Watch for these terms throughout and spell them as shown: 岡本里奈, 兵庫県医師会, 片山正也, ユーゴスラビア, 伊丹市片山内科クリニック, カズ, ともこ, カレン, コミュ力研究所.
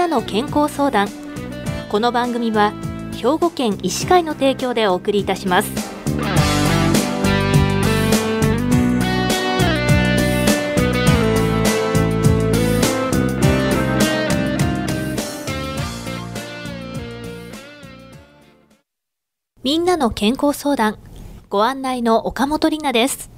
らの健康相談。この番組は兵庫県医師会の提供でお送りいたします。みんなの健康相談、ご案内の岡本里奈です。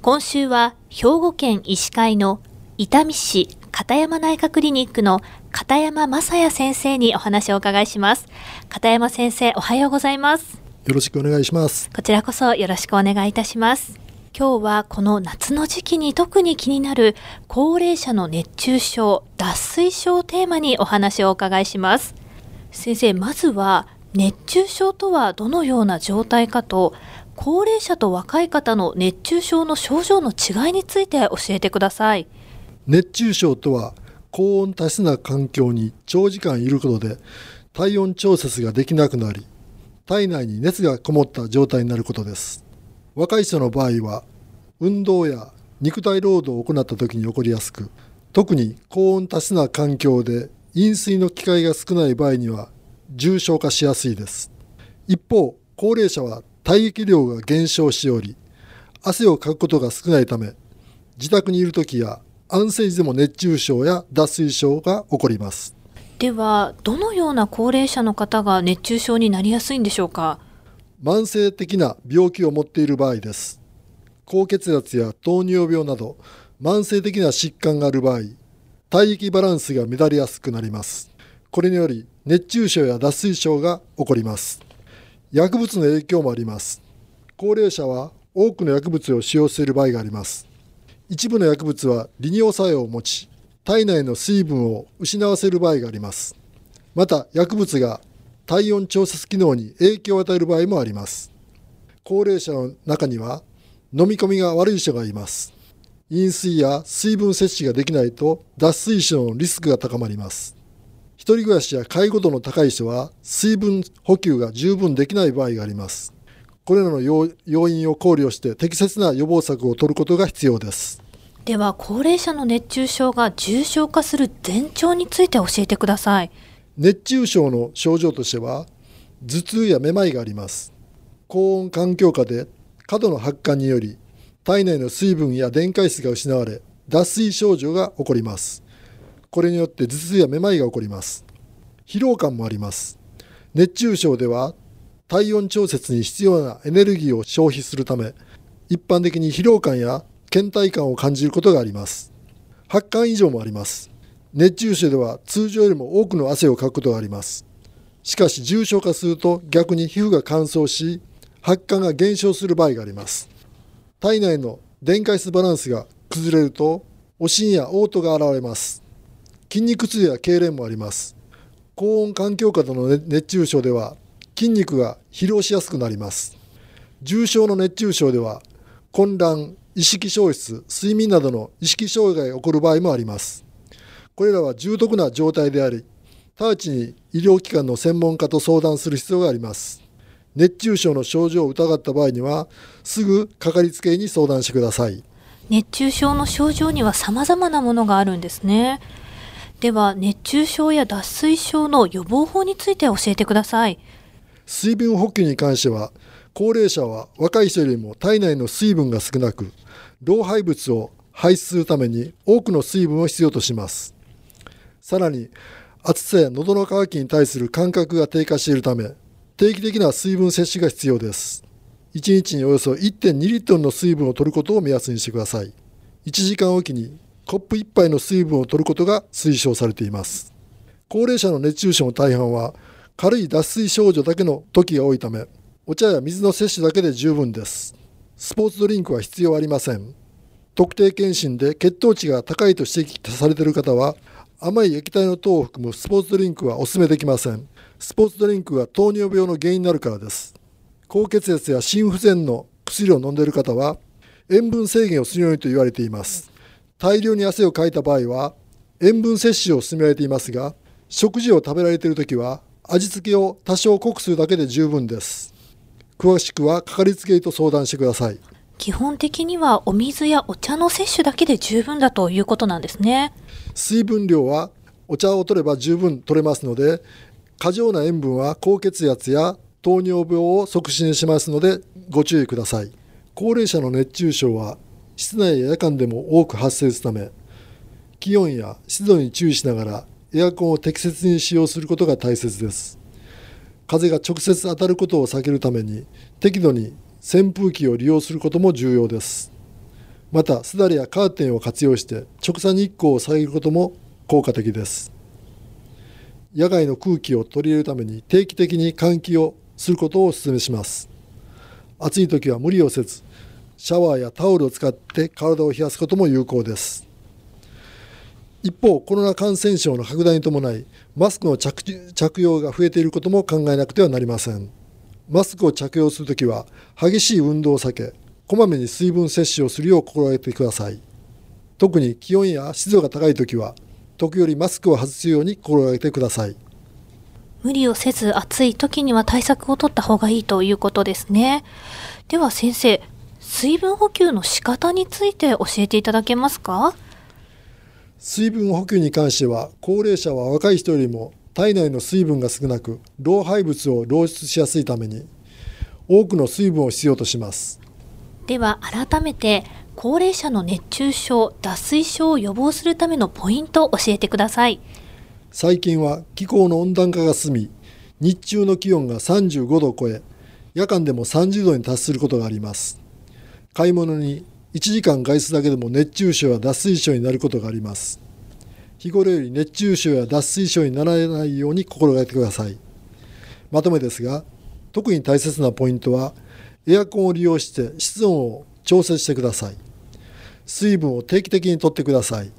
今週は兵庫県医師会の伊丹市片山内科クリニックの片山正也先生にお話をお伺いします。片山先生、おはようございます。よろしくお願いします。こちらこそよろしくお願いいたします。今日はこの夏の時期に特に気になる高齢者の熱中症、脱水症をテーマにお話をお伺いします。先生、まずは熱中症とはどのような状態かと、高齢者と若い方の熱中症の症状の違いについて教えてください。熱中症とは、高温多湿な環境に長時間いることで体温調節ができなくなり、体内に熱がこもった状態になることです。若い人の場合は、運動や肉体労働を行った時に起こりやすく、特に高温多湿な環境で飲水の機会が少ない場合には重症化しやすいです。一方、高齢者は体液量が減少しており、汗をかくことが少ないため、自宅にいるときや安静時でも熱中症や脱水症が起こります。では、どのような高齢者の方が熱中症になりやすいんでしょうか。慢性的な病気を持っている場合です。高血圧や糖尿病など慢性的な疾患がある場合、体液バランスが乱れやすくなります。これにより熱中症や脱水症が起こります。薬物の影響もあります。高齢者は多くの薬物を使用している場合があります。一部の薬物は利尿作用を持ち、体内の水分を失わせる場合があります。また、薬物が体温調節機能に影響を与える場合もあります。高齢者の中には飲み込みが悪い人がいます。飲水や水分摂取ができないと脱水症のリスクが高まります。一人暮らしや介護度の高い人は水分補給が十分できない場合があります。これらの要因を考慮して適切な予防策を取ることが必要です。では、高齢者の熱中症が重症化する前兆について教えてください。熱中症の症状としては、頭痛やめまいがあります。高温環境下で過度の発汗により体内の水分や電解質が失われ、脱水症状が起こります。これによって頭痛やめまいが起こります。疲労感もあります。熱中症では体温調節に必要なエネルギーを消費するため、一般的に疲労感や倦怠感を感じることがあります。発汗異常もあります。熱中症では通常よりも多くの汗をかくことがあります。しかし重症化すると逆に皮膚が乾燥し、発汗が減少する場合があります。体内の電解質バランスが崩れるとおしんや嘔吐が現れます。筋肉痛や痙攣もあります。高温環境下での熱中症では筋肉が疲労しやすくなります。重症の熱中症では混乱、意識消失、睡眠などの意識障害が起こる場合もあります。これらは重篤な状態であり、直ちに医療機関の専門家と相談する必要があります。熱中症の症状を疑った場合には、すぐかかりつけ医に相談してください。熱中症の症状には様々なものがあるんですね。では、熱中症や脱水症の予防法について教えてください。水分補給に関しては、高齢者は若い人よりも体内の水分が少なく、老廃物を排出するために多くの水分を必要とします。さらに、暑さや喉の渇きに対する感覚が低下しているため、定期的な水分摂取が必要です。1日におよそ 1.2 リットルの水分を取ることを目安にしてください。1時間おきにコップ1杯の水分を取ることが推奨されています。高齢者の熱中症の大半は軽い脱水症状だけの時が多いため、お茶や水の摂取だけで十分です。スポーツドリンクは必要ありません。特定健診で血糖値が高いと指摘されている方は、甘い液体の糖を含むスポーツドリンクはお勧めできません。スポーツドリンクは糖尿病の原因になるからです。高血圧や心不全の薬を飲んでいる方は、塩分制限をするようにと言われています。大量に汗をかいた場合は塩分摂取を勧められていますが、食事を食べられているときは味付けを多少濃くするだけで十分です。詳しくはかかりつけ医と相談してください。基本的にはお水やお茶の摂取だけで十分だということなんですね。水分量はお茶を取れば十分取れますので、過剰な塩分は高血圧や糖尿病を促進しますのでご注意ください。高齢者の熱中症は室内や夜間でも多く発生するため、気温や湿度に注意しながらエアコンを適切に使用することが大切です。風が直接当たることを避けるために、適度に扇風機を利用することも重要です。また、すだれやカーテンを活用して直射日光を遮ることも効果的です。野外の空気を取り入れるために定期的に換気をすることをお勧めします。暑い時は無理をせず、シャワーやタオルを使って体を冷やすことも有効です。一方、コロナ感染症の拡大に伴い、マスクの着用が増えていることも考えなくてはなりません。マスクを着用するときは、激しい運動を避け、こまめに水分摂取をするよう心がけてください。特に気温や湿度が高いときは、時折マスクを外すように心がけてください。無理をせず、暑いときには対策を取った方がいいということですね。では先生、水分補給の仕方について教えていただけますか？水分補給に関しては、高齢者は若い人よりも体内の水分が少なく、老廃物を漏出しやすいために多くの水分を必要とします。では改めて、高齢者の熱中症・脱水症を予防するためのポイントを教えてください。最近は気候の温暖化が進み、日中の気温が35度を超え、夜間でも30度に達することがあります。買い物に1時間外出だけでも熱中症や脱水症になることがあります。日頃より熱中症や脱水症にならないように心がけてください。まとめですが、特に大切なポイントは、エアコンを利用して室温を調節してください。水分を定期的にとってください。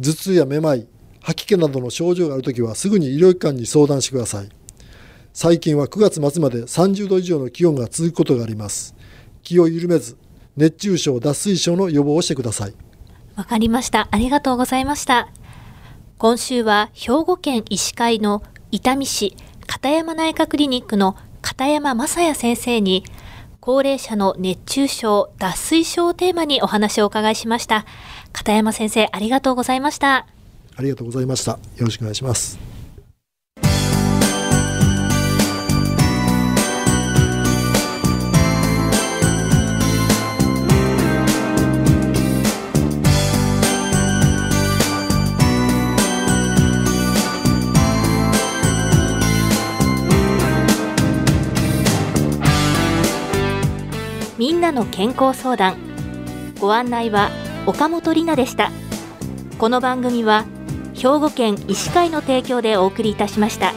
頭痛やめまい、吐き気などの症状があるときは、すぐに医療機関に相談してください。最近は9月末まで30度以上の気温が続くことがあります。気を緩めず、熱中症・脱水症の予防をしてください。わかりました。ありがとうございました。今週は兵庫県医師会の伊丹市片山内科クリニックの片山正也先生に、高齢者の熱中症・脱水症をテーマにお話をお伺いしました。片山先生、ありがとうございました。ありがとうございました。よろしくお願いします。みんなの健康相談。ご案内は岡本里奈でした。この番組は兵庫県医師会の提供でお送りいたしました。